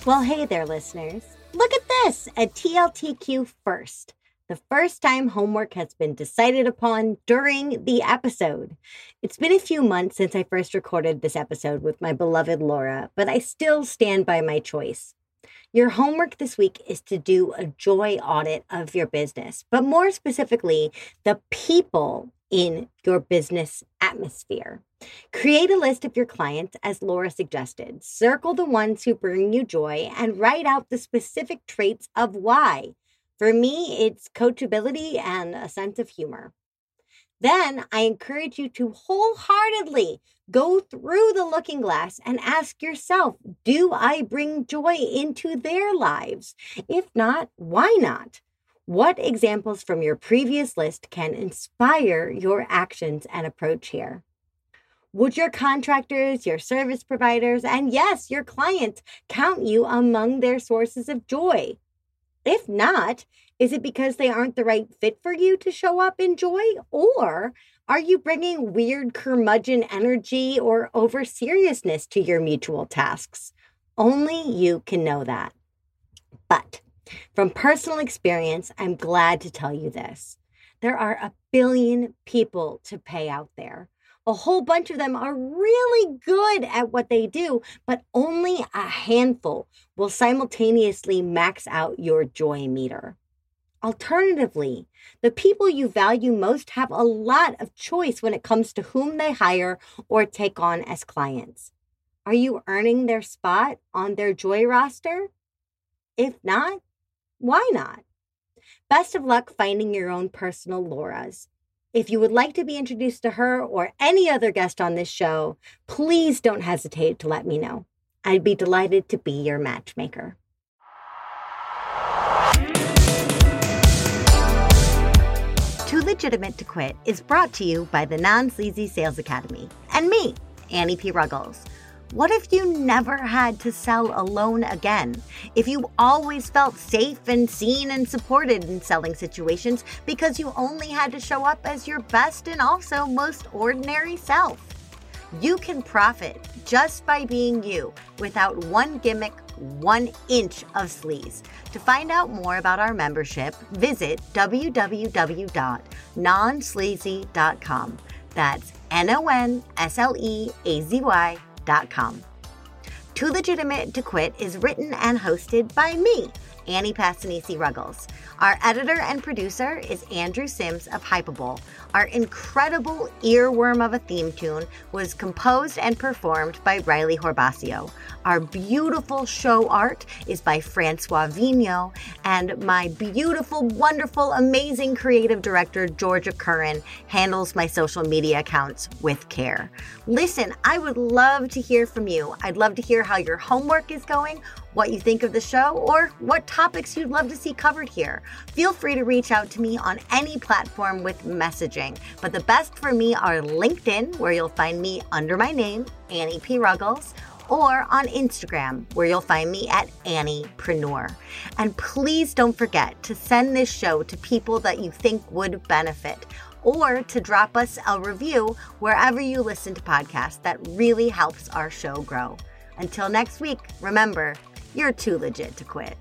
Well, hey there, listeners. Look at this, a T L T Q first. The first time homework has been decided upon during the episode. It's been a few months since I first recorded this episode with my beloved Laura, but I still stand by my choice. Your homework this week is to do a joy audit of your business, but more specifically, the people in your business atmosphere. Create a list of your clients as Laura suggested. Circle the ones who bring you joy and write out the specific traits of why. For me, it's coachability and a sense of humor. Then I encourage you to wholeheartedly go through the looking glass and ask yourself, do I bring joy into their lives? If not, why not? What examples from your previous list can inspire your actions and approach here? Would your contractors, your service providers, and yes, your clients count you among their sources of joy? If not, is it because they aren't the right fit for you to show up in joy? Or are you bringing weird curmudgeon energy or over-seriousness to your mutual tasks? Only you can know that. But From personal experience, I'm glad to tell you this. There are a billion people to pay out there. A whole bunch of them are really good at what they do, but only a handful will simultaneously max out your joy meter. Alternatively, the people you value most have a lot of choice when it comes to whom they hire or take on as clients. Are you earning their spot on their joy roster? If not, why not? Best of luck finding your own personal Lauras. If you would like to be introduced to her or any other guest on this show, please don't hesitate to let me know. I'd be delighted to be your matchmaker. Too Legitimate to Quit is brought to you by the Non-Sleazy Sales Academy and me, Annie P. Ruggles. What if you never had to sell alone again? If you always felt safe and seen and supported in selling situations because you only had to show up as your best and also most ordinary self? You can profit just by being you without one gimmick, one inch of sleaze. To find out more about our membership, visit w w w dot non sleazy dot com. That's N O N S L E A Z Y dot com. Too Legitimate to Quit is written and hosted by me, Annie Passanisi Ruggles. Our editor and producer is Andrew Sims of Hypeable. Our incredible earworm of a theme tune was composed and performed by Riley Horbacio. Our beautiful show art is by Francois Vigneault, and my beautiful, wonderful, amazing creative director, Georgia Curran, handles my social media accounts with care. Listen, I would love to hear from you. I'd love to hear how your homework is going, what you think of the show, or what topics you'd love to see covered here. Feel free to reach out to me on any platform with messaging, but the best for me are LinkedIn, where you'll find me under my name, Annie P. Ruggles, or on Instagram, where you'll find me at Anniepreneur. And please don't forget to send this show to people that you think would benefit, or to drop us a review wherever you listen to podcasts. That really helps our show grow. Until next week, remember, you're too legit to quit.